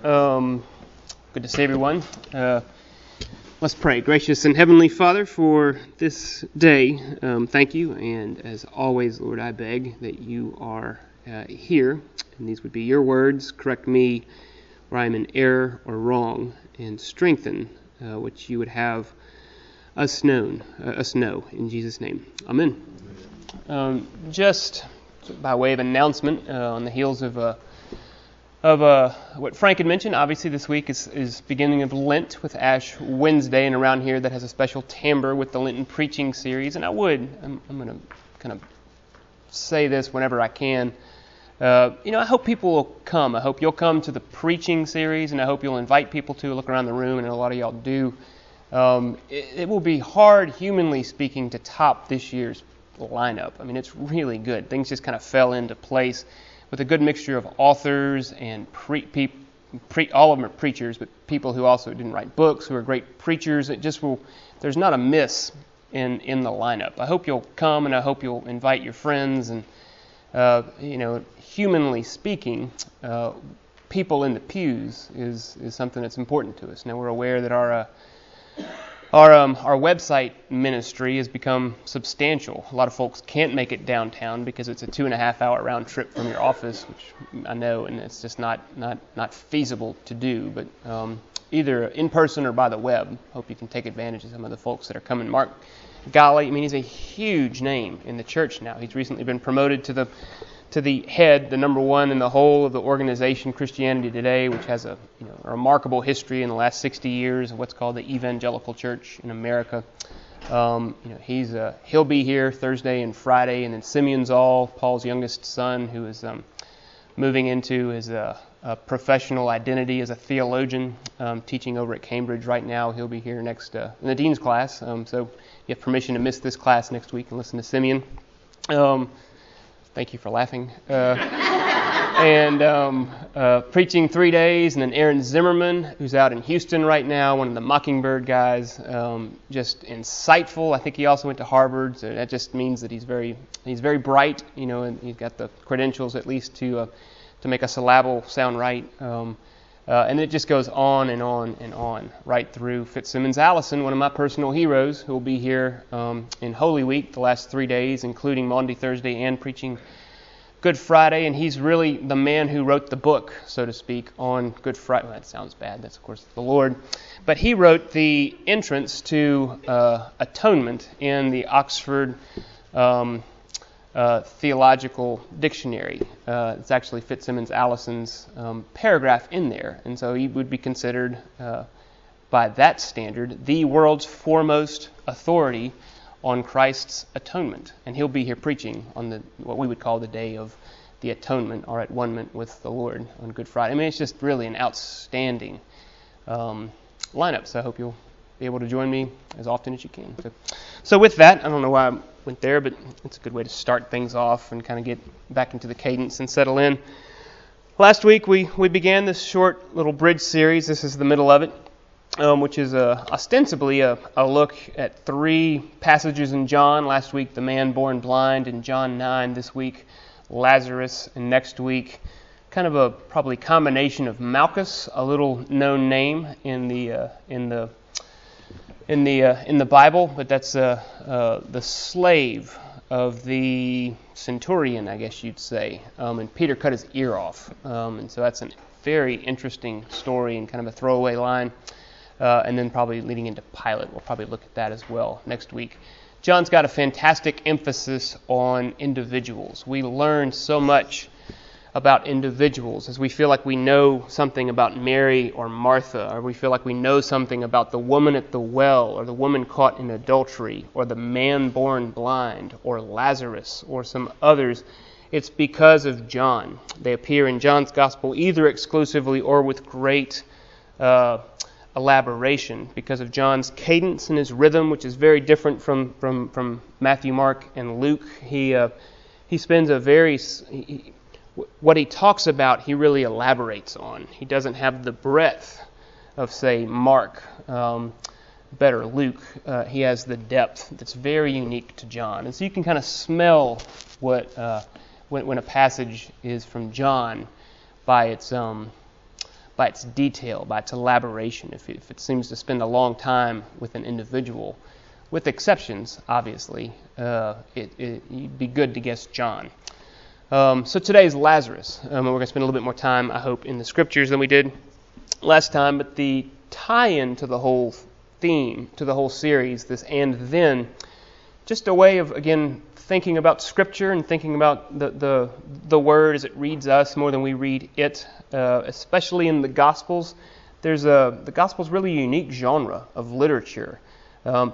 Good to see everyone. Let's pray. Gracious and Heavenly Father, for this day, thank you. And as always, Lord, I beg that you are here. And these would be your words. Correct me where I am in error or wrong, and strengthen what you would have us know. In Jesus' name, amen. Just by way of announcement, on the heels of what Frank had mentioned, obviously this week is beginning of Lent with Ash Wednesday, and around here that has a special timbre with the Lenten preaching series. And I'm going to kind of say this whenever I can. I hope people will come. I hope you'll come to the preaching series, and I hope you'll invite people to look around the room, and a lot of y'all do. It will be hard, humanly speaking, to top this year's lineup. I mean, it's really good. Things just kind of fell into place, with a good mixture of authors and all of them are preachers, but people who also didn't write books, who are great preachers. There's not a miss in the lineup. I hope you'll come, and I hope you'll invite your friends. And humanly speaking, people in the pews is something that's important to us. Now, we're aware that our website ministry has become substantial. A lot of folks can't make it downtown because it's a 2.5-hour round trip from your office, which I know, and it's just not feasible to do. But either in person or by the web, I hope you can take advantage of some of the folks that are coming. Mark Golly, he's a huge name in the church now. He's recently been promoted to the head, the number one in the whole of the organization Christianity Today, which has a remarkable history in the last 60 years of what's called the evangelical church in America. He'll be here Thursday and Friday, and then Simeon Zoll, Paul's youngest son, who is moving into his professional identity as a theologian, teaching over at Cambridge right now. He'll be here next in the dean's class, so you have permission to miss this class next week and listen to Simeon. Thank you for laughing. And preaching 3 days, and then Aaron Zimmerman, who's out in Houston right now, one of the Mockingbird guys, just insightful. I think he also went to Harvard, so that just means that he's very bright, and he's got the credentials at least to make a syllable sound right. And it just goes on and on and on right through. Fitzsimmons Allison, one of my personal heroes, who will be here in Holy Week the last 3 days, including Maundy Thursday and preaching Good Friday. And he's really the man who wrote the book, so to speak, on Good Friday. Well, that sounds bad. That's, of course, the Lord. But he wrote the entrance to atonement in the Oxford Theological Dictionary. It's actually Fitzsimmons Allison's paragraph in there, and so he would be considered, by that standard, the world's foremost authority on Christ's atonement. And he'll be here preaching on what we would call the day of the atonement, or at one-ment with the Lord on Good Friday. It's just really an outstanding lineup. So I hope you'll be able to join me as often as you can. So with that, I don't know why I went there, but it's a good way to start things off and kind of get back into the cadence and settle in. Last week we began this short little bridge series. This is the middle of it, which is ostensibly a look at three passages in John. Last week, the man born blind in John 9. This week, Lazarus. And next week, kind of a probably combination of Malchus, a little known name in the Bible, but that's the slave of the centurion, I guess you'd say, and Peter cut his ear off, and so that's a very interesting story and kind of a throwaway line, and then probably leading into Pilate. We'll probably look at that as well next week. John's got a fantastic emphasis on individuals. We learn so much about individuals, as we feel like we know something about Mary or Martha, or we feel like we know something about the woman at the well, or the woman caught in adultery, or the man born blind, or Lazarus, or some others. It's because of John. They appear in John's Gospel either exclusively or with great elaboration because of John's cadence and his rhythm, which is very different from Matthew, Mark, and Luke. What he talks about, he really elaborates on. He doesn't have the breadth of, say, Mark, better Luke. He has the depth that's very unique to John. And so you can kind of smell what when a passage is from John by its by its detail, by its elaboration, if it seems to spend a long time with an individual, with exceptions, obviously, it'd be good to guess John. So today is Lazarus, and we're going to spend a little bit more time, I hope, in the scriptures than we did last time, but the tie-in to the whole theme, to the whole series, this and then, just a way of, again, thinking about Scripture and thinking about the Word as it reads us more than we read it, especially in the Gospels. The Gospels really a unique genre of literature,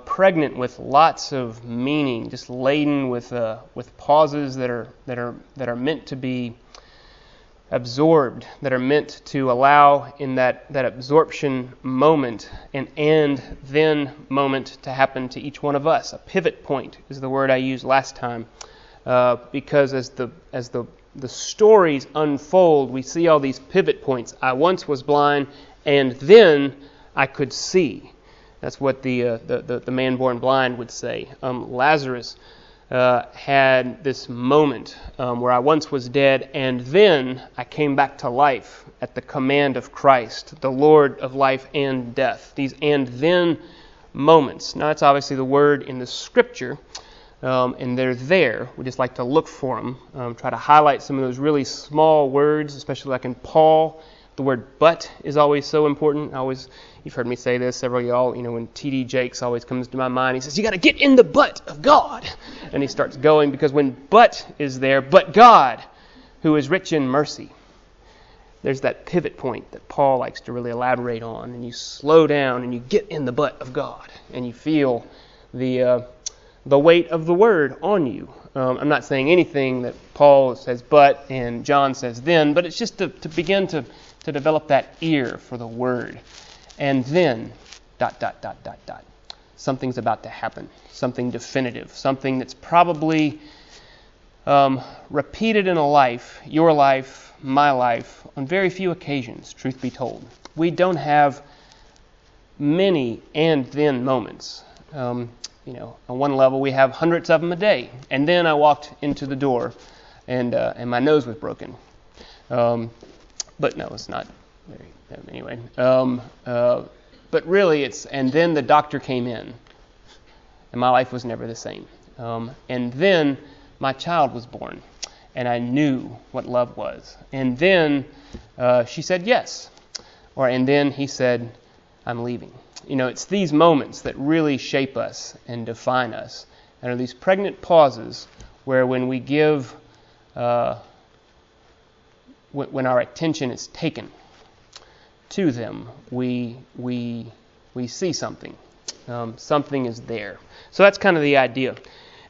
pregnant with lots of meaning, just laden with pauses that are meant to be absorbed, that are meant to allow in that absorption moment an and then moment to happen to each one of us. A pivot point is the word I used last time, because as the stories unfold, we see all these pivot points. I once was blind, and then I could see. That's what the man born blind would say. Lazarus had this moment where I once was dead, and then I came back to life at the command of Christ, the Lord of life and death. These and then moments. Now, that's obviously the word in the Scripture, and they're there. We just like to look for them, try to highlight some of those really small words, especially like in Paul. The word but is always so important. You've heard me say this, several of y'all, when T.D. Jakes always comes to my mind, he says, you got to get in the butt of God. And he starts going, because when but is there, but God, who is rich in mercy, there's that pivot point that Paul likes to really elaborate on. And you slow down and you get in the butt of God and you feel the weight of the word on you. I'm not saying anything that Paul says but and John says then, but it's just to begin to develop that ear for the word. And then, ... something's about to happen, something definitive, something that's probably repeated in a life, your life, my life, on very few occasions, truth be told. We don't have many and then moments. On one level, we have hundreds of them a day. And then I walked into the door, and my nose was broken. But no, it's not. Anyway, but really, it's and then the doctor came in, and my life was never the same. And then my child was born, and I knew what love was. And then she said yes, and then he said, I'm leaving. It's these moments that really shape us and define us, and are these pregnant pauses where when we give, when our attention is taken to them, we see something. Something is there. So that's kind of the idea.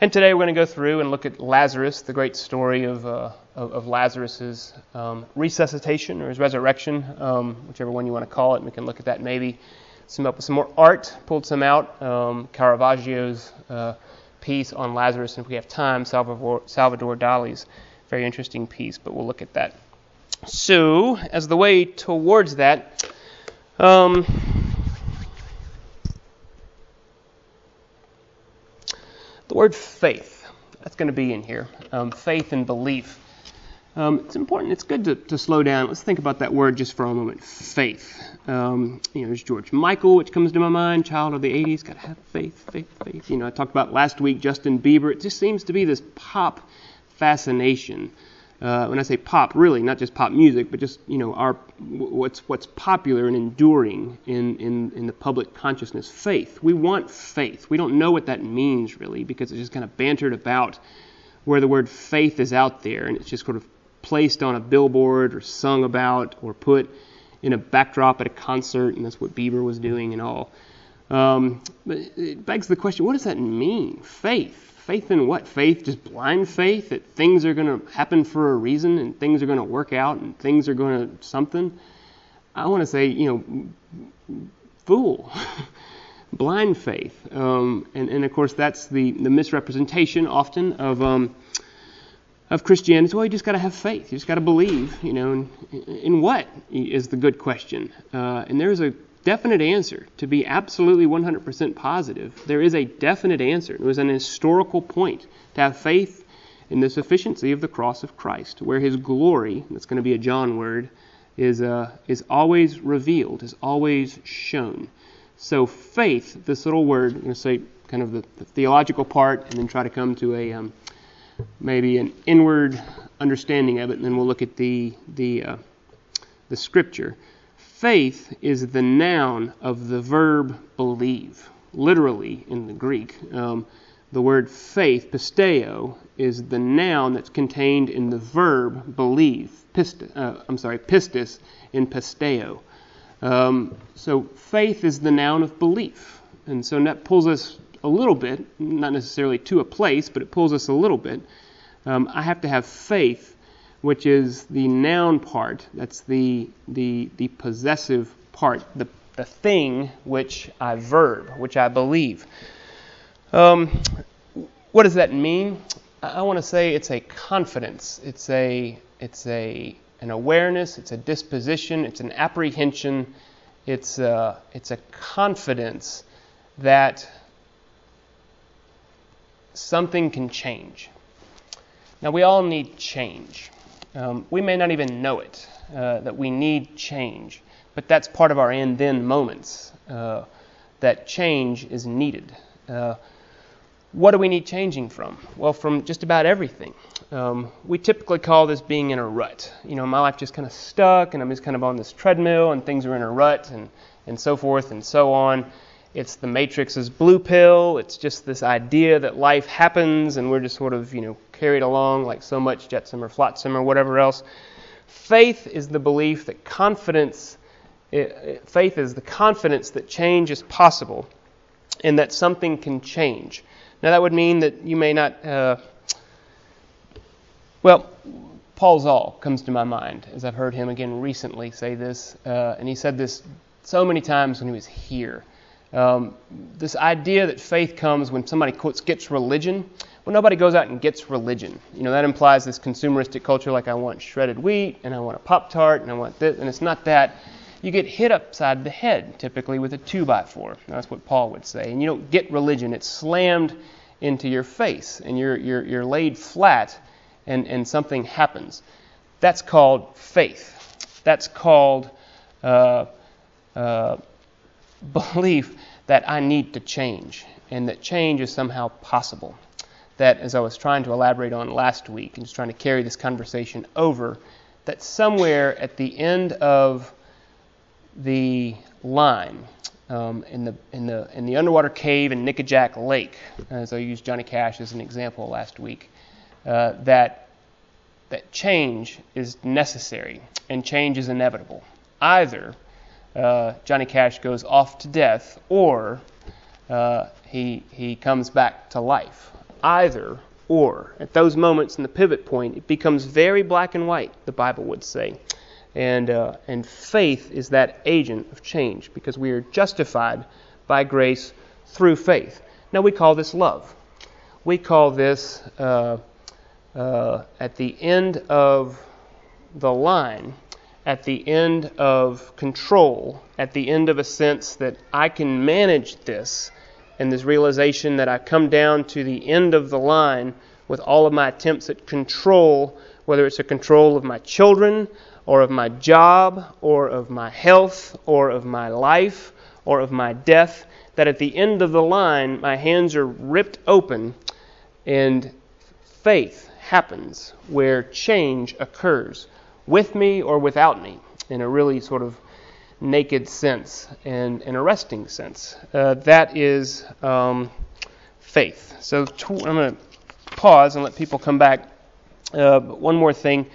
And today we're going to go through and look at Lazarus, the great story of Lazarus's resuscitation or his resurrection, whichever one you want to call it. And we can look at that maybe. Some up with some more art, pulled some out. Caravaggio's piece on Lazarus, and if we have time, Salvador Dali's very interesting piece, but we'll look at that. So, as the way towards that, the word faith, that's going to be in here, faith and belief. It's important, it's good to slow down. Let's think about that word just for a moment, faith. There's George Michael, which comes to my mind, child of the 80s, got to have faith. I talked about last week, Justin Bieber. It just seems to be this pop fascination. When I say pop, really, not just pop music, but just what's popular and enduring in the public consciousness. Faith. We want faith. We don't know what that means really, because it's just kind of bantered about, where the word faith is out there, and it's just sort of placed on a billboard or sung about or put in a backdrop at a concert, and that's what Bieber was doing and all. But it begs the question: what does that mean? Faith. Faith in what? Faith, just blind faith that things are going to happen for a reason and things are going to work out and things are going to something? I want to say, fool. Blind faith. And of course, that's the misrepresentation often of Christianity. It's, well, you just got to have faith. You just got to believe, in what is the good question. And there's a definite answer. To be absolutely 100% positive, there is a definite answer. It was an historical point to have faith in the sufficiency of the cross of Christ, where his glory, that's going to be a John word, is always revealed, is always shown. So faith, this little word, I'm going to say kind of the theological part, and then try to come to a maybe an inward understanding of it, and then we'll look at the scripture. Faith is the noun of the verb believe, literally in the Greek. The word faith, pisteo, is the noun that's contained in the verb believe. Pistis in pisteo. So faith is the noun of belief. And so that pulls us a little bit, not necessarily to a place, but it pulls us a little bit. I have to have faith, which is the noun part. That's the possessive part, the thing which I verb, which I believe. What does that mean? I want to say it's a confidence. It's an awareness. It's a disposition. It's an apprehension. It's a confidence that something can change. Now we all need change. We may not even know it that we need change, but that's part of our and then moments. That change is needed. What do we need changing from? Well, from just about everything. We typically call this being in a rut. You know, my life just kind of stuck, and I'm just kind of on this treadmill, and things are in a rut, and so forth and so on. It's the Matrix's blue pill. It's just this idea that life happens, and we're just sort of, you know, carried along like so much jetsam or flotsam or whatever else. Faith is the belief that faith is the confidence that change is possible, and that something can change. Now, that would mean that you may not... Paul Zoll comes to my mind, as I've heard him again recently say this, and he said this so many times when he was here. This idea that faith comes when somebody, quotes, gets religion. Well, nobody goes out and gets religion. You know, that implies this consumeristic culture, like I want shredded wheat, and I want a Pop-Tart, and I want this, and it's not that. You get hit upside the head, typically, with a 2x4. That's what Paul would say. And you don't get religion. It's slammed into your face, and you're laid flat, and something happens. That's called faith. That's called belief that I need to change, and that change is somehow possible. That, as I was trying to elaborate on last week, and just trying to carry this conversation over, that somewhere at the end of the line in the underwater cave in Nickajack Lake, as I used Johnny Cash as an example last week, that change is necessary and change is inevitable. Either Johnny Cash goes off to death, or he comes back to life. Either or. At those moments in the pivot point, it becomes very black and white, the Bible would say. And faith is that agent of change, because we are justified by grace through faith. Now, we call this love. We call this, at the end of the line, at the end of control, at the end of a sense that I can manage this, and this realization that I come down to the end of the line with all of my attempts at control, whether it's a control of my children, or of my job, or of my health, or of my life, or of my death, that at the end of the line, my hands are ripped open, and faith happens where change occurs, with me or without me, in a really sort of naked sense, and an arresting sense. That is faith. So I'm going to pause and let people come back. But one more thing.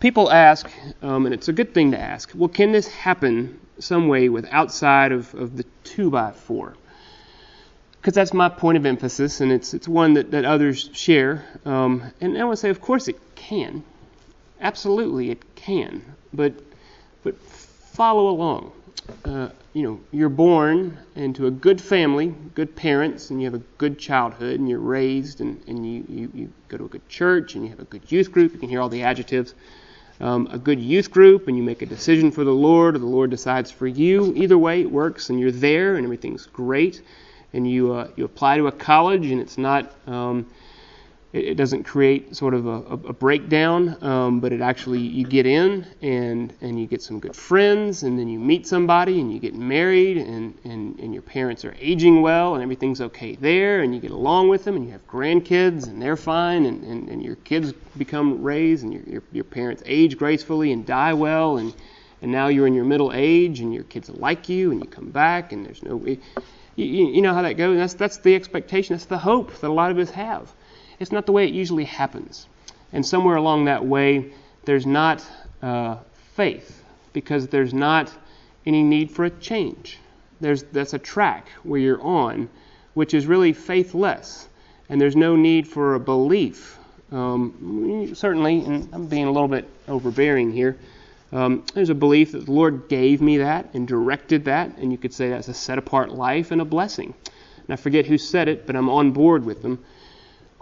People ask, and it's a good thing to ask, well, can this happen some way with outside of the 2x4? Because that's my point of emphasis, and it's one that others share. And I want to say, of course it can. Absolutely it can. But follow along. You're born into a good family, good parents, and you have a good childhood, and you're raised, and you go to a good church, and you have a good youth group. You can hear all the adjectives. A good youth group, and you make a decision for the Lord, or the Lord decides for you. Either way, it works, and you're there, and everything's great. And you apply to a college, and it's not it doesn't create sort of a breakdown, but it actually, you get in and you get some good friends, and then you meet somebody and you get married, and your parents are aging well and everything's okay there, and you get along with them, and you have grandkids and they're fine, and your kids become raised, and your parents age gracefully and die well, and now you're in your middle age and your kids like you, and you come back, and there's no... You know how that goes. That's the expectation. That's the hope that a lot of us have. It's not the way it usually happens. And somewhere along that way, there's not faith, because there's not any need for a change. That's a track where you're on, which is really faithless. And there's no need for a belief. Certainly, and I'm being a little bit overbearing here, there's a belief that the Lord gave me that and directed that, and you could say that's a set-apart life and a blessing. And I forget who said it, but I'm on board with them.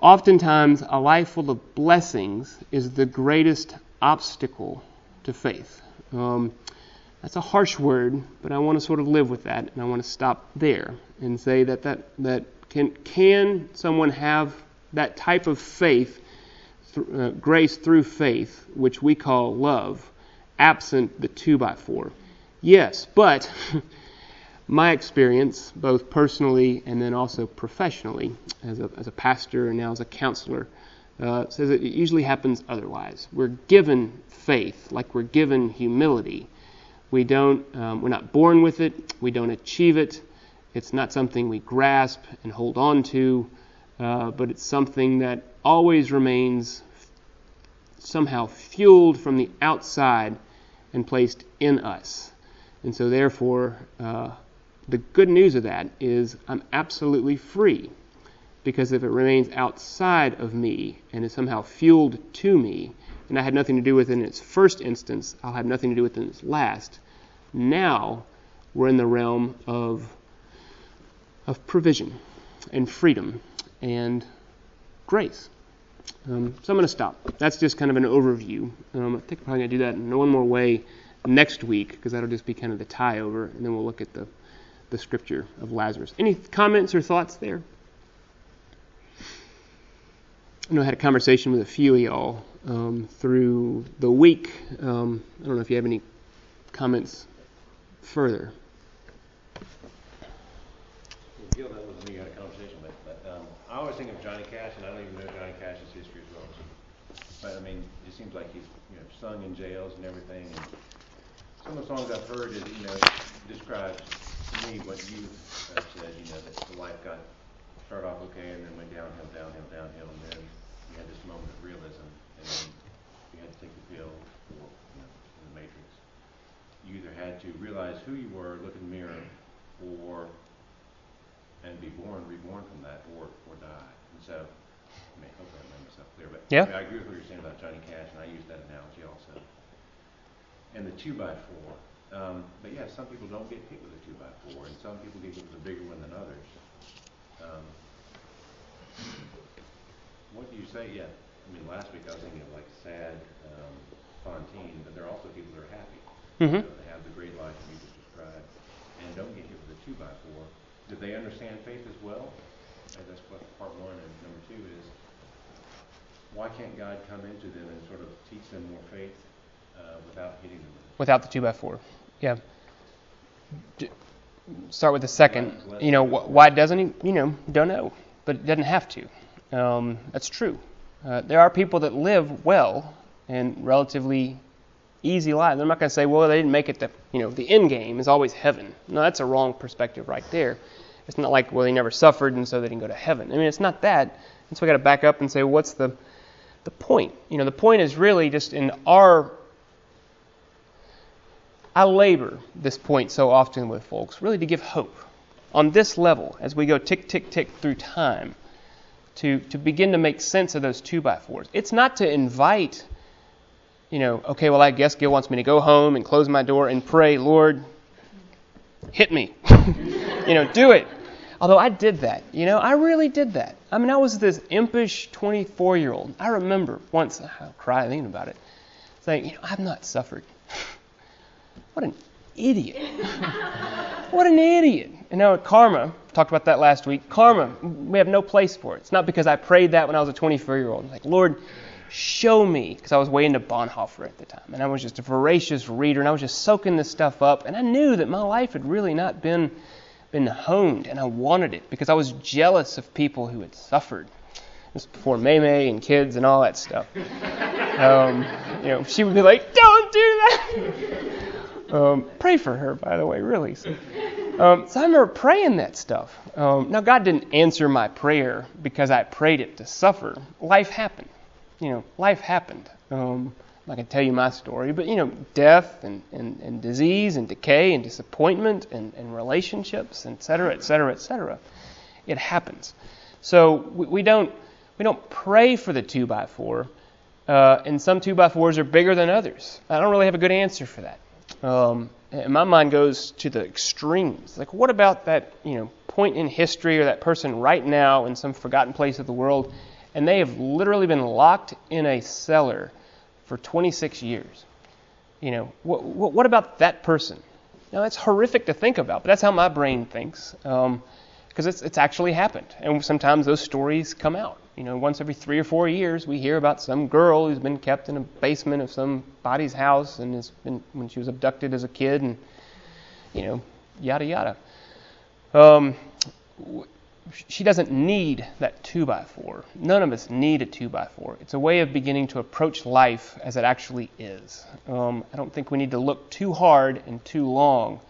Oftentimes, a life full of blessings is the greatest obstacle to faith. That's a harsh word, but I want to sort of live with that, and I want to stop there and say that can someone have that type of faith, grace through faith, which we call love, absent the 2x4. Yes, but my experience, both personally and then also professionally, as a pastor and now as a counselor, says that it usually happens otherwise. We're given faith, like we're given humility. We don't. We're not born with it. We don't achieve it. It's not something we grasp and hold on to, but it's something that always remains somehow fueled from the outside and placed in us. And so therefore, the good news of that is I'm absolutely free, because if it remains outside of me and is somehow fueled to me, and I had nothing to do with it in its first instance, I'll have nothing to do with it in its last. Now we're in the realm of provision and freedom and grace. So I'm going to stop. That's just kind of an overview. I think I'm probably going to do that in one more way next week, because that'll just be kind of the tie over, and then we'll look at the scripture of Lazarus. Any comments or thoughts there? I know I had a conversation with a few of y'all through the week. I don't know if you have any comments further. Gil, that wasn't me you had a conversation with, but I always think of Johnny Cash, and I don't even know Johnny Cash's history as well. But I mean, it seems like he's sung in jails and everything. And some of the songs I've heard is describes to me what you have said. That the life got started off okay and then went downhill, downhill, downhill, and then you had this moment of realism, and then you had to take the pill for in the Matrix. You either had to realize who you were, look in the mirror, or and be reborn from that, or die. And so, I mean, hopefully I made myself clear, but yeah. I agree with what you're saying about Johnny Cash, and I use that analogy also. And the 2x4, but yeah, some people don't get hit with a 2x4, and some people get hit with a bigger one than others. What do you say? Yeah, I mean, last week I was thinking of like sad Fontaine, but there are also people that are happy. Mm-hmm. They have the great life that you just described, and don't get hit with a 2x4. Did they understand faith as well? And that's what part one, and number two is, why can't God come into them and sort of teach them more faith without hitting them? Without the 2x4, yeah. Start with the second. Why doesn't he? Don't know, but it doesn't have to. That's true. There are people that live well and relatively easy lives. I'm not going to say, well, they didn't make it to, the end game is always heaven. No, that's a wrong perspective right there. It's not like, well, they never suffered and so they didn't go to heaven. I mean, it's not that. And so we got to back up and say, well, what's the point? The point is really just in I labor this point so often with folks, really to give hope on this level as we go tick, tick, tick through time to begin to make sense of those 2x4s. It's not to invite... okay, well, I guess Gil wants me to go home and close my door and pray, Lord, hit me. Do it. Although I did that. I really did that. I mean, I was this impish 24-year-old. I remember once, I'll cry thinking about it, saying, I've not suffered. What an idiot. What an idiot. And now karma, talked about that last week. Karma, we have no place for it. It's not because I prayed that when I was a 24-year-old. Like, Lord, show me. Because I was way into Bonhoeffer at the time. And I was just a voracious reader. And I was just soaking this stuff up. And I knew that my life had really not been honed. And I wanted it because I was jealous of people who had suffered. This was before Maymay and kids and all that stuff. She would be like, don't do that. Pray for her, by the way, really. So I remember praying that stuff. Now, God didn't answer my prayer because I prayed it to suffer. Life happened. Life happened. I can tell you my story, but, death and disease and decay and disappointment and relationships, et cetera, et cetera, et cetera. It happens. So we don't pray for the 2x4, and some 2x4s are bigger than others. I don't really have a good answer for that. And my mind goes to the extremes. Like, what about that, point in history or that person right now in some forgotten place of the world, and they have literally been locked in a cellar for 26 years? What about that person? Now, that's horrific to think about, but that's how my brain thinks, because it's actually happened. And sometimes those stories come out. Once every 3 or 4 years, we hear about some girl who's been kept in a basement of somebody's house and when she was abducted as a kid and, yada, yada. She doesn't need that 2x4. None of us need a 2x4. It's a way of beginning to approach life as it actually is. I don't think we need to look too hard and too long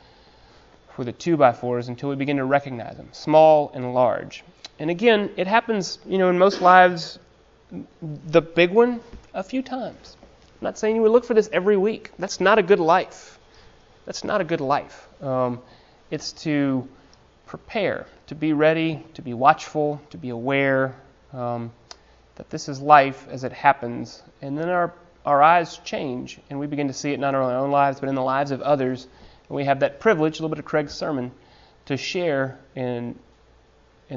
for the 2x4s until we begin to recognize them, small and large. And again, it happens, in most lives, the big one, a few times. I'm not saying you would look for this every week. That's not a good life. That's not a good life. It's to prepare, to be ready, to be watchful, to be aware that this is life as it happens. And then our eyes change, and we begin to see it not only in our own lives, but in the lives of others. And we have that privilege, a little bit of Craig's sermon, to share in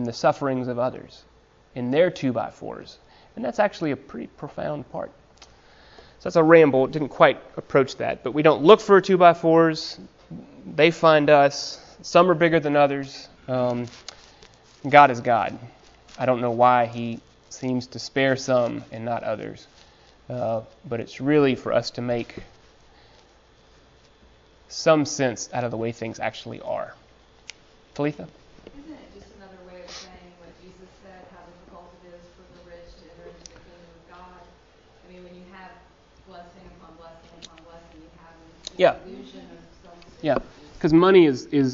the sufferings of others, in their 2x4s. And that's actually a pretty profound part. So that's a ramble. It didn't quite approach that. But we don't look for 2x4s. They find us. Some are bigger than others. God is God. I don't know why he seems to spare some and not others. But it's really for us to make some sense out of the way things actually are. Talitha? Yeah, because money is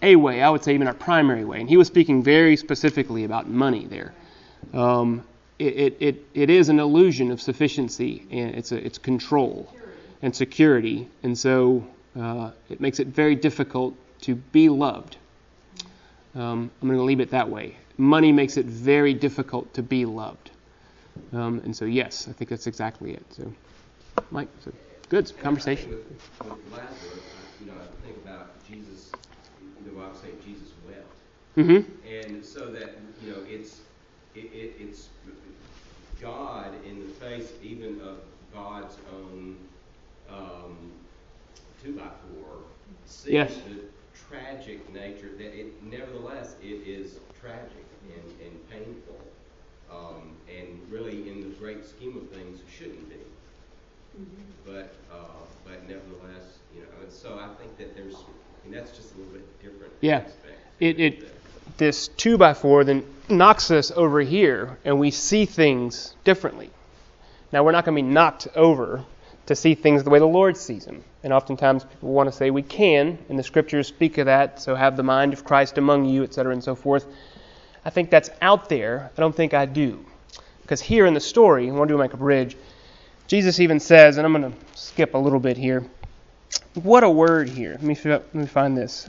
a way, I would say even our primary way. And he was speaking very specifically about money there. It is an illusion of sufficiency, and it's control and security. And so it makes it very difficult to be loved. I'm going to leave it that way. Money makes it very difficult to be loved. And so, yes, I think that's exactly it. So, Mike, so. Good conversation. With Lazarus, I think about Jesus. The Bible says Jesus wept, and so that it's God in the face even of God's own 2x4. Sees the tragic nature that it. Nevertheless, it is tragic and painful, and really in the great scheme of things, shouldn't be. But nevertheless, so I think that there's, that's just a little bit different. Yeah, this 2x4 then knocks us over here, and we see things differently. Now, we're not going to be knocked over to see things the way the Lord sees them. And oftentimes people want to say we can, and the Scriptures speak of that, so have the mind of Christ among you, etc. and so forth. I think that's out there. I don't think I do. Because here in the story, I want to do like a bridge, Jesus even says, and I'm going to skip a little bit here. What a word here. Let me find this.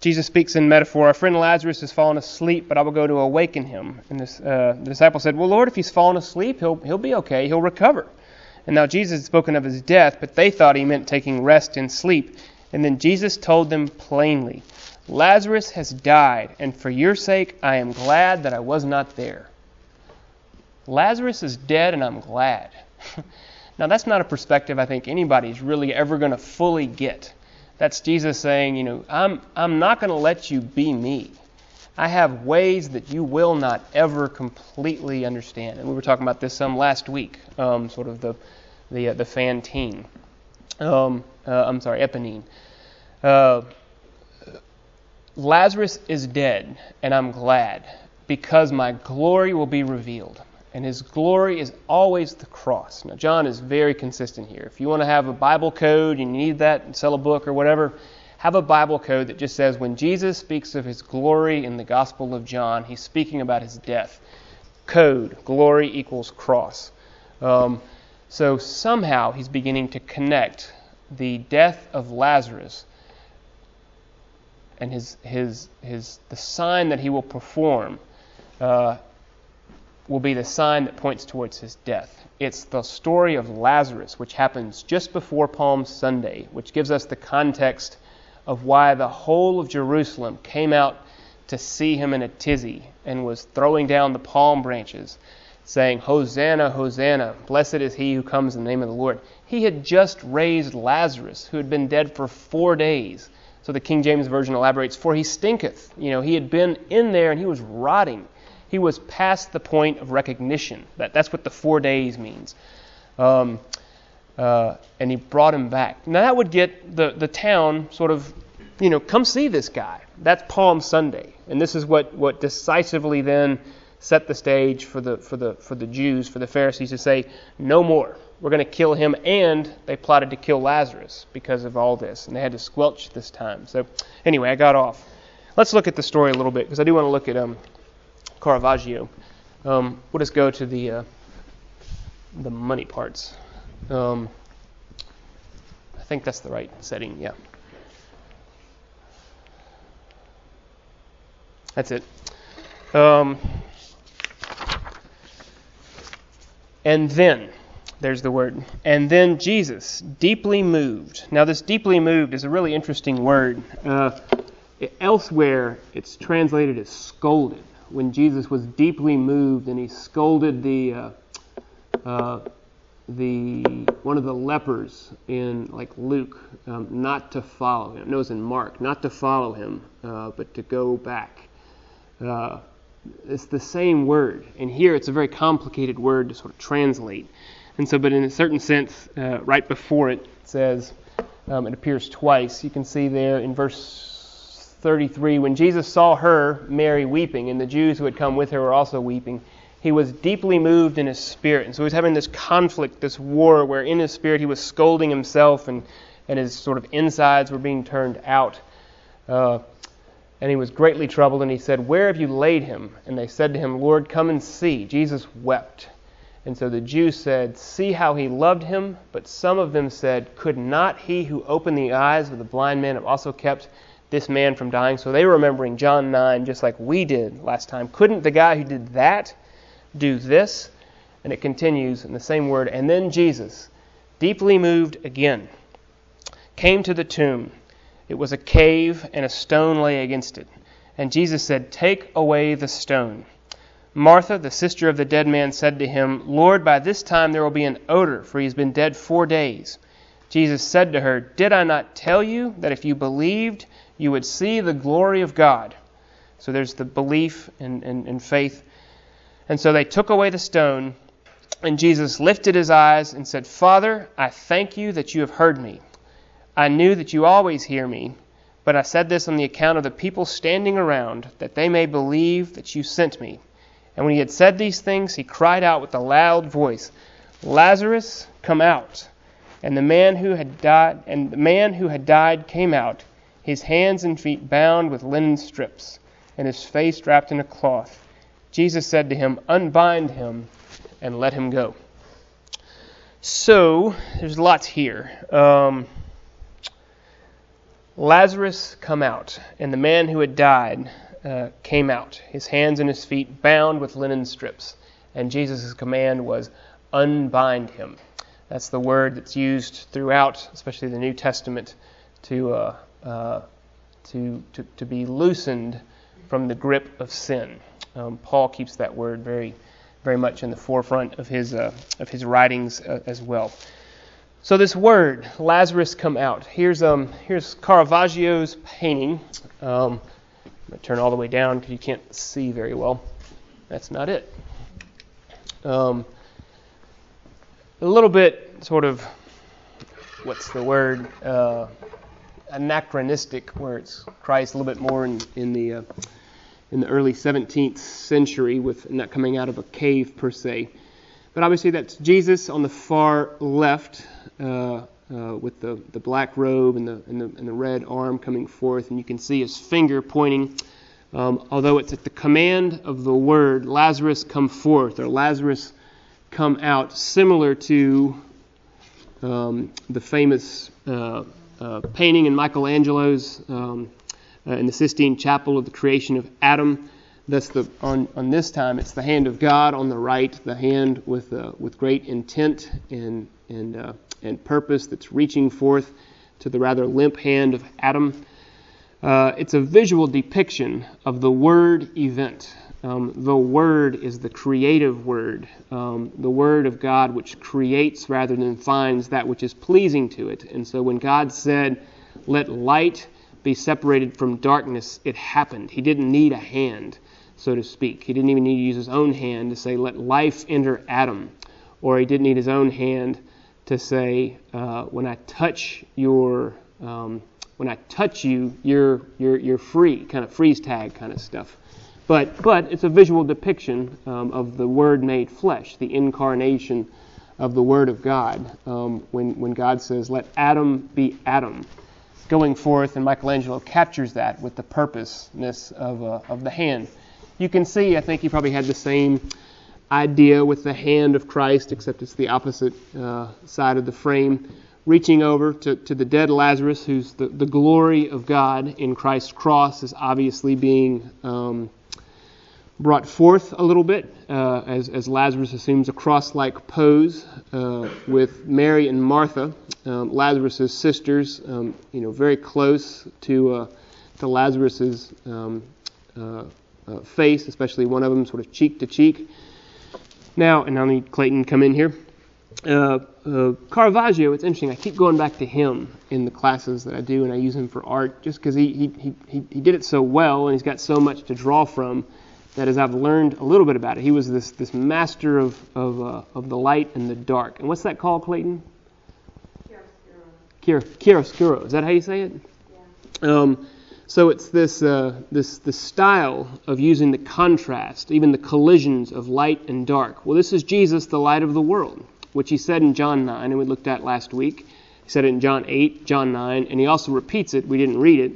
Jesus speaks in metaphor. Our friend Lazarus has fallen asleep, but I will go to awaken him. And this, the disciple said, well, Lord, if he's fallen asleep, he'll be okay. He'll recover. And now Jesus had spoken of his death, but they thought he meant taking rest and sleep. And then Jesus told them plainly, Lazarus has died, and for your sake I am glad that I was not there. Lazarus is dead, and I'm glad. Now, that's not a perspective I think anybody's really ever going to fully get. That's Jesus saying, you know, I'm not going to let you be me. I have ways that you will not ever completely understand. And we were talking about this some last week, sort of the Fantine. Eponine. Lazarus is dead, and I'm glad, because my glory will be revealed. And his glory is always the cross. Now, John is very consistent here. If you want to have a Bible code and you need that and sell a book or whatever, have a Bible code that just says when Jesus speaks of his glory in the Gospel of John, he's speaking about his death. Code, glory equals cross. So somehow he's beginning to connect the death of Lazarus and the sign that he will perform will be the sign that points towards his death. It's the story of Lazarus, which happens just before Palm Sunday, which gives us the context of why the whole of Jerusalem came out to see him in a tizzy and was throwing down the palm branches, saying, Hosanna, Hosanna, blessed is he who comes in the name of the Lord. He had just raised Lazarus, who had been dead for 4 days. So the King James Version elaborates, for he stinketh. You know, he had been in there and he was rotting. He was past the point of recognition. That's what the 4 days means. And he brought him back. Now that would get the town sort of, you know, come see this guy. That's Palm Sunday. And this is what decisively then set the stage for the Jews, for the Pharisees to say, no more. We're going to kill him. And they plotted to kill Lazarus because of all this. And they had to squelch this time. So anyway, I got off. Let's look at the story a little bit, because I do want to look at Caravaggio. We'll just go to the money parts. I think that's the right setting, yeah. That's it. And then, there's the word. And then Jesus, deeply moved. Now this deeply moved is a really interesting word. Elsewhere, it's translated as scolded. When Jesus was deeply moved and he scolded the one of the lepers in like Luke, not to follow him. No, it's in Mark, not to follow him, but to go back. It's the same word, and here it's a very complicated word to sort of translate. And so, but in a certain sense, right before it says, it appears twice. You can see there in verse 33, when Jesus saw her, Mary, weeping, and the Jews who had come with her were also weeping, he was deeply moved in his spirit. And so he's having this conflict, this war, where in his spirit he was scolding himself and his sort of insides were being turned out. And he was greatly troubled, and he said, where have you laid him? And they said to him, Lord, come and see. Jesus wept. And so the Jews said, see how he loved him. But some of them said, could not he who opened the eyes of the blind man have also kept this man from dying? So they were remembering John 9 just like we did last time. Couldn't the guy who did that do this? And it continues in the same word. And then Jesus, deeply moved again, came to the tomb. It was a cave, and a stone lay against it. And Jesus said, take away the stone. Martha, the sister of the dead man, said to him, Lord, by this time there will be an odor, for he has been dead 4 days. Jesus said to her, did I not tell you that if you believed, you would see the glory of God? So there's the belief and faith. And so they took away the stone, and Jesus lifted his eyes and said, Father, I thank you that you have heard me. I knew that you always hear me, but I said this on the account of the people standing around, that they may believe that you sent me. And when he had said these things, he cried out with a loud voice, Lazarus, come out. And the man who had died came out, his hands and feet bound with linen strips, and his face wrapped in a cloth. Jesus said to him, unbind him and let him go. So, there's lots here. Lazarus come out, and the man who had died came out, his hands and his feet bound with linen strips. And Jesus' command was, unbind him. That's the word that's used throughout, especially the New Testament, to be loosened from the grip of sin. Paul keeps that word very, very much in the forefront of his writings as well. So this word, Lazarus come out. Here's Caravaggio's painting. I'm going to turn all the way down because you can't see very well. That's not it. A little bit sort of, what's the word, anachronistic, where it's Christ a little bit more in the early 17th century, with not coming out of a cave per se. But obviously that's Jesus on the far left, with the black robe and the red arm coming forth, and you can see his finger pointing. Although it's at the command of the word Lazarus come forth, or Lazarus come out, similar to the famous painting in Michelangelo's in the Sistine Chapel of the creation of Adam. That's on this time, it's the hand of God on the right, the hand with great intent and purpose that's reaching forth to the rather limp hand of Adam. It's a visual depiction of the Word event. The Word is the creative Word, the Word of God, which creates rather than finds that which is pleasing to it. And so when God said, "Let light be separated from darkness," it happened. He didn't need a hand, so to speak. He didn't even need to use his own hand to say, "Let life enter Adam." Or he didn't need his own hand to say, "When I touch your, when I touch you, you're free," kind of freeze tag kind of stuff. But it's a visual depiction of the Word made flesh, the incarnation of the Word of God. When God says, "Let Adam be Adam," going forth, and Michelangelo captures that with the purposeness of the hand. You can see, I think he probably had the same idea with the hand of Christ, except it's the opposite side of the frame, reaching over to the dead Lazarus, who's the glory of God in Christ's cross is obviously being brought forth a little bit as Lazarus assumes a cross-like pose with Mary and Martha, Lazarus's sisters, very close to Lazarus's face, especially one of them sort of cheek to cheek. Now, and I'll need Clayton to come in here. Caravaggio, it's interesting. I keep going back to him in the classes that I do, and I use him for art just because he did it so well, and he's got so much to draw from. That is, I've learned a little bit about it. He was this master of the light and the dark. And what's that called, Clayton? Chiaroscuro. Is that how you say it? Yeah. So it's this style of using the contrast, even the collisions of light and dark. Well, this is Jesus, the light of the world, which he said in John 9, and we looked at last week. He said it in John 8, John 9, and he also repeats it. We didn't read it,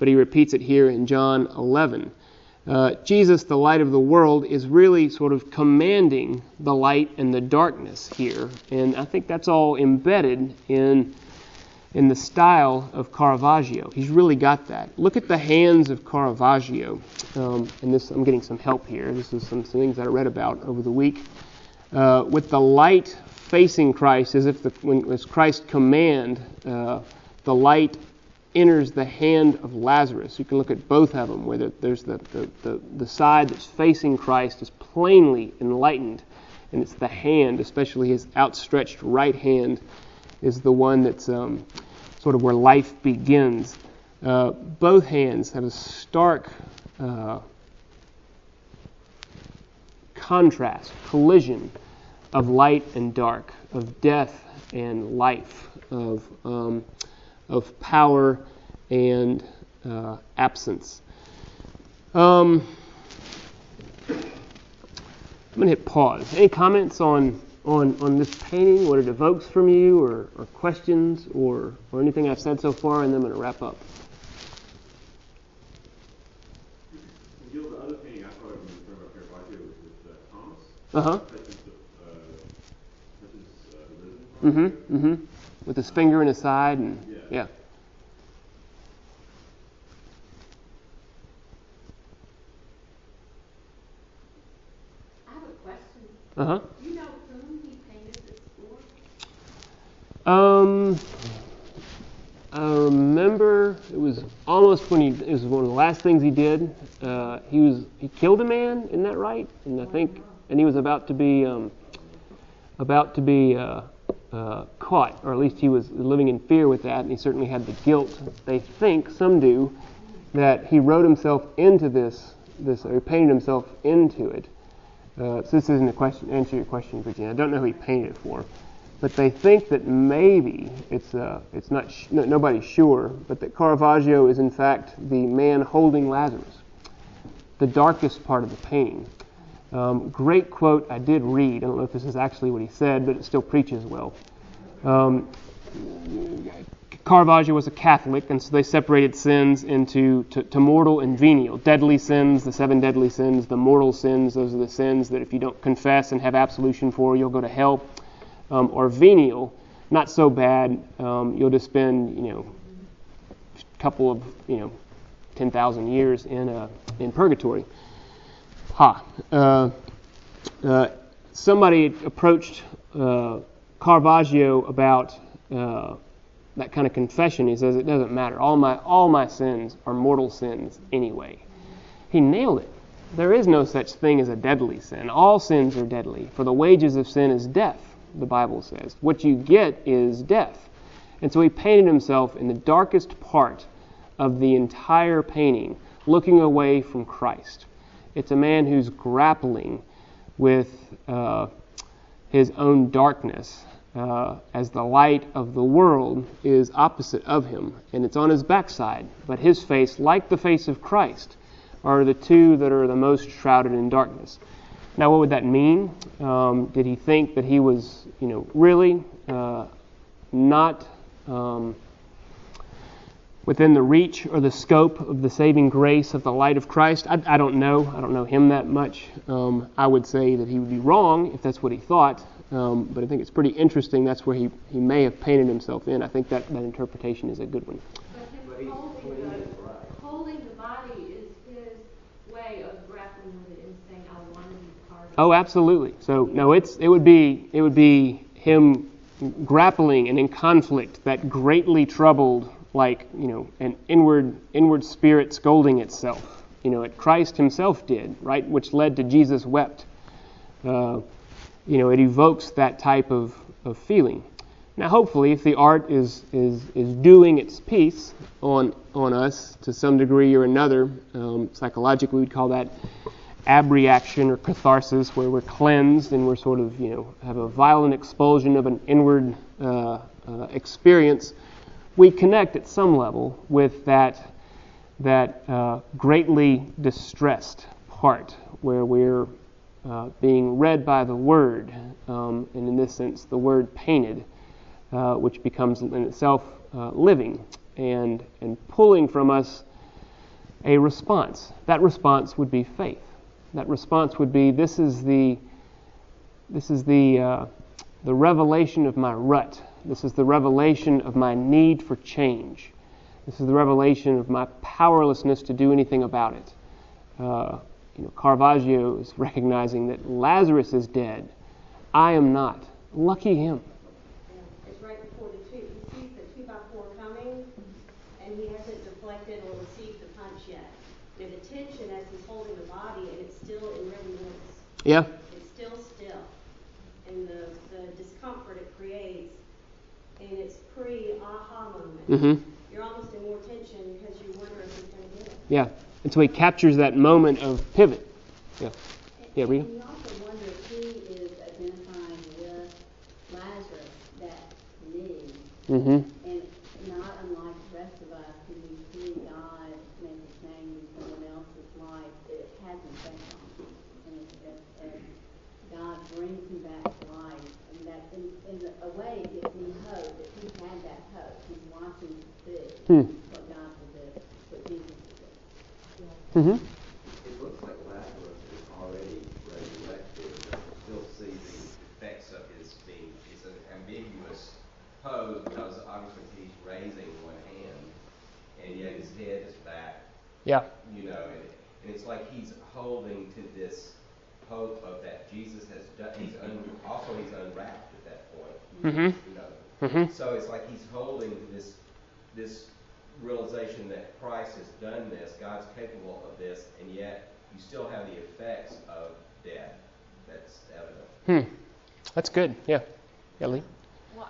but he repeats it here in John 11. Jesus, the light of the world, is really sort of commanding the light and the darkness here. And I think that's all embedded in the style of Caravaggio. He's really got that. Look at the hands of Caravaggio. And this, I'm getting some help here. This is some things that I read about over the week. With the light facing Christ, as if as Christ's command, the light enters the hand of Lazarus. You can look at both of them, where there's the side that's facing Christ is plainly enlightened, and it's the hand, especially his outstretched right hand, is the one that's sort of where life begins. Both hands have a stark contrast, collision of light and dark, of death and life, of power and absence. I'm going to hit pause. Any comments on this painting, what it evokes from you, or questions, or anything I've said so far, and then I'm going to wrap up. The other painting I thought I was talking about Caravaggio was with Thomas. Uh-huh. Mm-hmm, mm-hmm. With his finger in his side, and yeah. I have a question. Uh-huh. Do you know whom he painted this for? I remember it was almost it was one of the last things he did. He killed a man, isn't that right? And I think, and he was about to be caught, or at least he was living in fear with that, and he certainly had the guilt. They think, some do, that he wrote himself into this, or he painted himself into it. So this isn't answer your question, Virginia. I don't know who he painted it for, but they think that maybe it's not nobody's sure, but that Caravaggio is in fact the man holding Lazarus, the darkest part of the painting. Great quote I did read. I don't know if this is actually what he said, but it still preaches well. Caravaggio was a Catholic, and so they separated sins into to mortal and venial. Deadly sins, the seven deadly sins, the mortal sins, those are the sins that if you don't confess and have absolution for, you'll go to hell. Or venial, not so bad. You'll just spend, a couple of, 10,000 years in purgatory. Somebody approached Caravaggio about that kind of confession. He says, it doesn't matter. All my sins are mortal sins anyway. He nailed it. There is no such thing as a deadly sin. All sins are deadly. For the wages of sin is death, the Bible says. What you get is death. And so he painted himself in the darkest part of the entire painting, looking away from Christ. It's a man who's grappling with his own darkness as the light of the world is opposite of him, and it's on his backside. But his face, like the face of Christ, are the two that are the most shrouded in darkness. Now, what would that mean? Did he think that he was, really not within the reach or the scope of the saving grace of the light of Christ? I don't know. I don't know him that much. I would say that he would be wrong if that's what he thought, but I think it's pretty interesting. That's where he may have painted himself in. I think that interpretation is a good one. But his holding the body is his way of grappling with it and saying, I want to be part of it. Oh, absolutely. So, no, it would be him grappling and in conflict, that greatly troubled, an inward spirit scolding itself. Christ himself did, right? Which led to Jesus wept. It evokes that type of feeling. Now, hopefully, if the art is doing its piece on us to some degree or another, psychologically we'd call that abreaction or catharsis, where we're cleansed and we're sort of, have a violent expulsion of an inward experience. We connect at some level with that greatly distressed part where we're being read by the Word, and in this sense, the Word painted, which becomes in itself living and pulling from us a response. That response would be faith. That response would be, this is the revelation of my rut. This is the revelation of my need for change. This is the revelation of my powerlessness to do anything about it. Caravaggio is recognizing that Lazarus is dead. I am not. Lucky him. It's right before the two. He sees the 2x4 coming, and he hasn't deflected or received the punch yet. The tension as he's holding the body, and it's still in remnants. Yeah. It's still. And the discomfort it creates. And it's pre-aha moment. Mm-hmm. You're almost in more tension because you wonder if he's going to do it. Yeah. And so he captures that moment of pivot. Yeah. Yeah, Rita? And you also wonder if he is identifying with Lazarus, that need. Mm-hmm. And not unlike the rest of us, who we see God make his name in someone else's life, it has an effect on him. And if God brings him back to life, and that in a way it gives me hope. If he's had that hope, he's watching to see what God will do, what Jesus will do. Yeah. Mm-hmm. It looks like Lazarus is already resurrected, but we still see the effects of his being. It's an ambiguous pose because obviously he's raising one hand, and yet his head is back. Yeah. And it's like he's holding to this hope of that Jesus has done. He's unwrapped at that point. Mm-hmm. Mm-hmm. So it's like he's holding to this realization that Christ has done this, God's capable of this, and yet you still have the effects of death. That's evident. That's good. Yeah. Ellie? Well,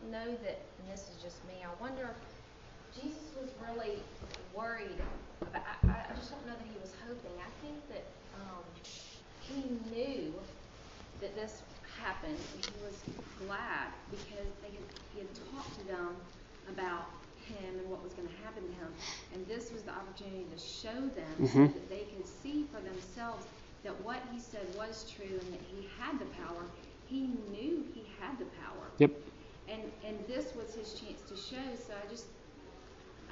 don't know that, and this is just me, I wonder if Jesus was really worried about, I just don't know that he was hoping. I think that he knew that this happened, and he was glad because he had talked to them about him and what was going to happen to him, and this was the opportunity to show them so that they could see for themselves that what he said was true and that he had the power. He knew he had the power. Yep. And this was his chance to show. So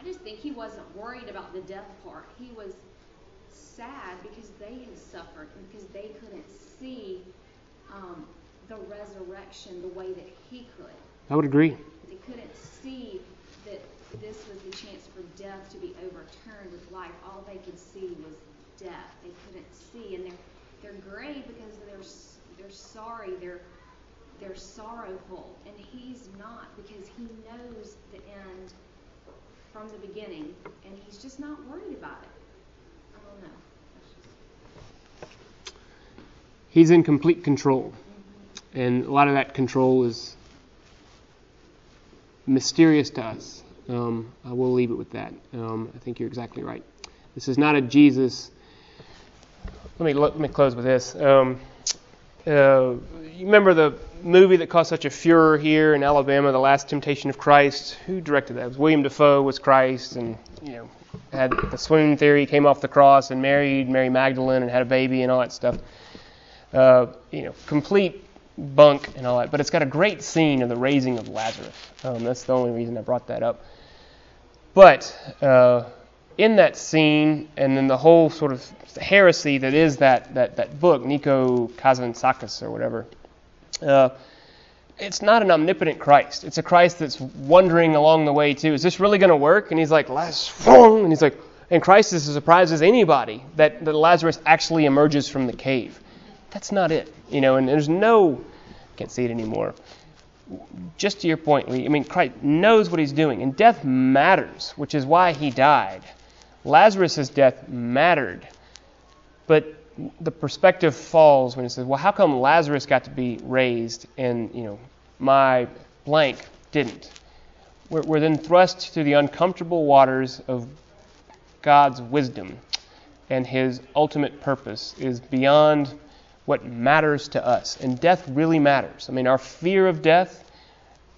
I just think he wasn't worried about the death part. He was sad because they had suffered and because they couldn't see the resurrection the way that he could. I would agree. They couldn't see that this was the chance for death to be overturned with life. All they could see was death. They couldn't see, and they're grave because they're sorry. They're sorrowful, and he's not, because he knows the end from the beginning, and he's just not worried about it. I don't know. He's in complete control, and a lot of that control is mysterious to us. I will leave it with that. I think you're exactly right. This is not a Jesus. Let me close with this. You remember the movie that caused such a furor here in Alabama, The Last Temptation of Christ? Who directed that? It was William Dafoe was Christ, and had the swoon theory, came off the cross and married Mary Magdalene and had a baby and all that stuff. Complete bunk and all that. But it's got a great scene of the raising of Lazarus. That's the only reason I brought that up. But in that scene, and then the whole sort of heresy that is that book, Nico Kazantzakis or whatever, it's not an omnipotent Christ. It's a Christ that's wondering along the way, too. Is this really going to work? And he's like, and Christ is as surprised as anybody that Lazarus actually emerges from the cave. That's not it. And there's no, I can't see it anymore. Just to your point, Christ knows what he's doing, and death matters, which is why he died. Lazarus' death mattered, but the perspective falls when it says, well, how come Lazarus got to be raised and, my blank didn't? We're then thrust to the uncomfortable waters of God's wisdom, and his ultimate purpose is beyond what matters to us. And death really matters. Our fear of death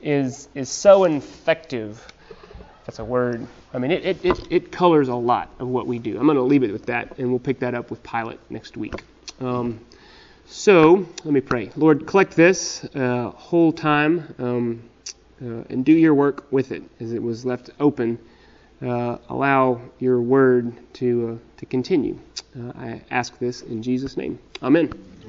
is so infective. That's a word. It colors a lot of what we do. I'm going to leave it with that, and we'll pick that up with Pilate next week. So let me pray. Lord, collect this whole time and do your work with it as it was left open. Allow your word to continue. I ask this in Jesus' name. Amen.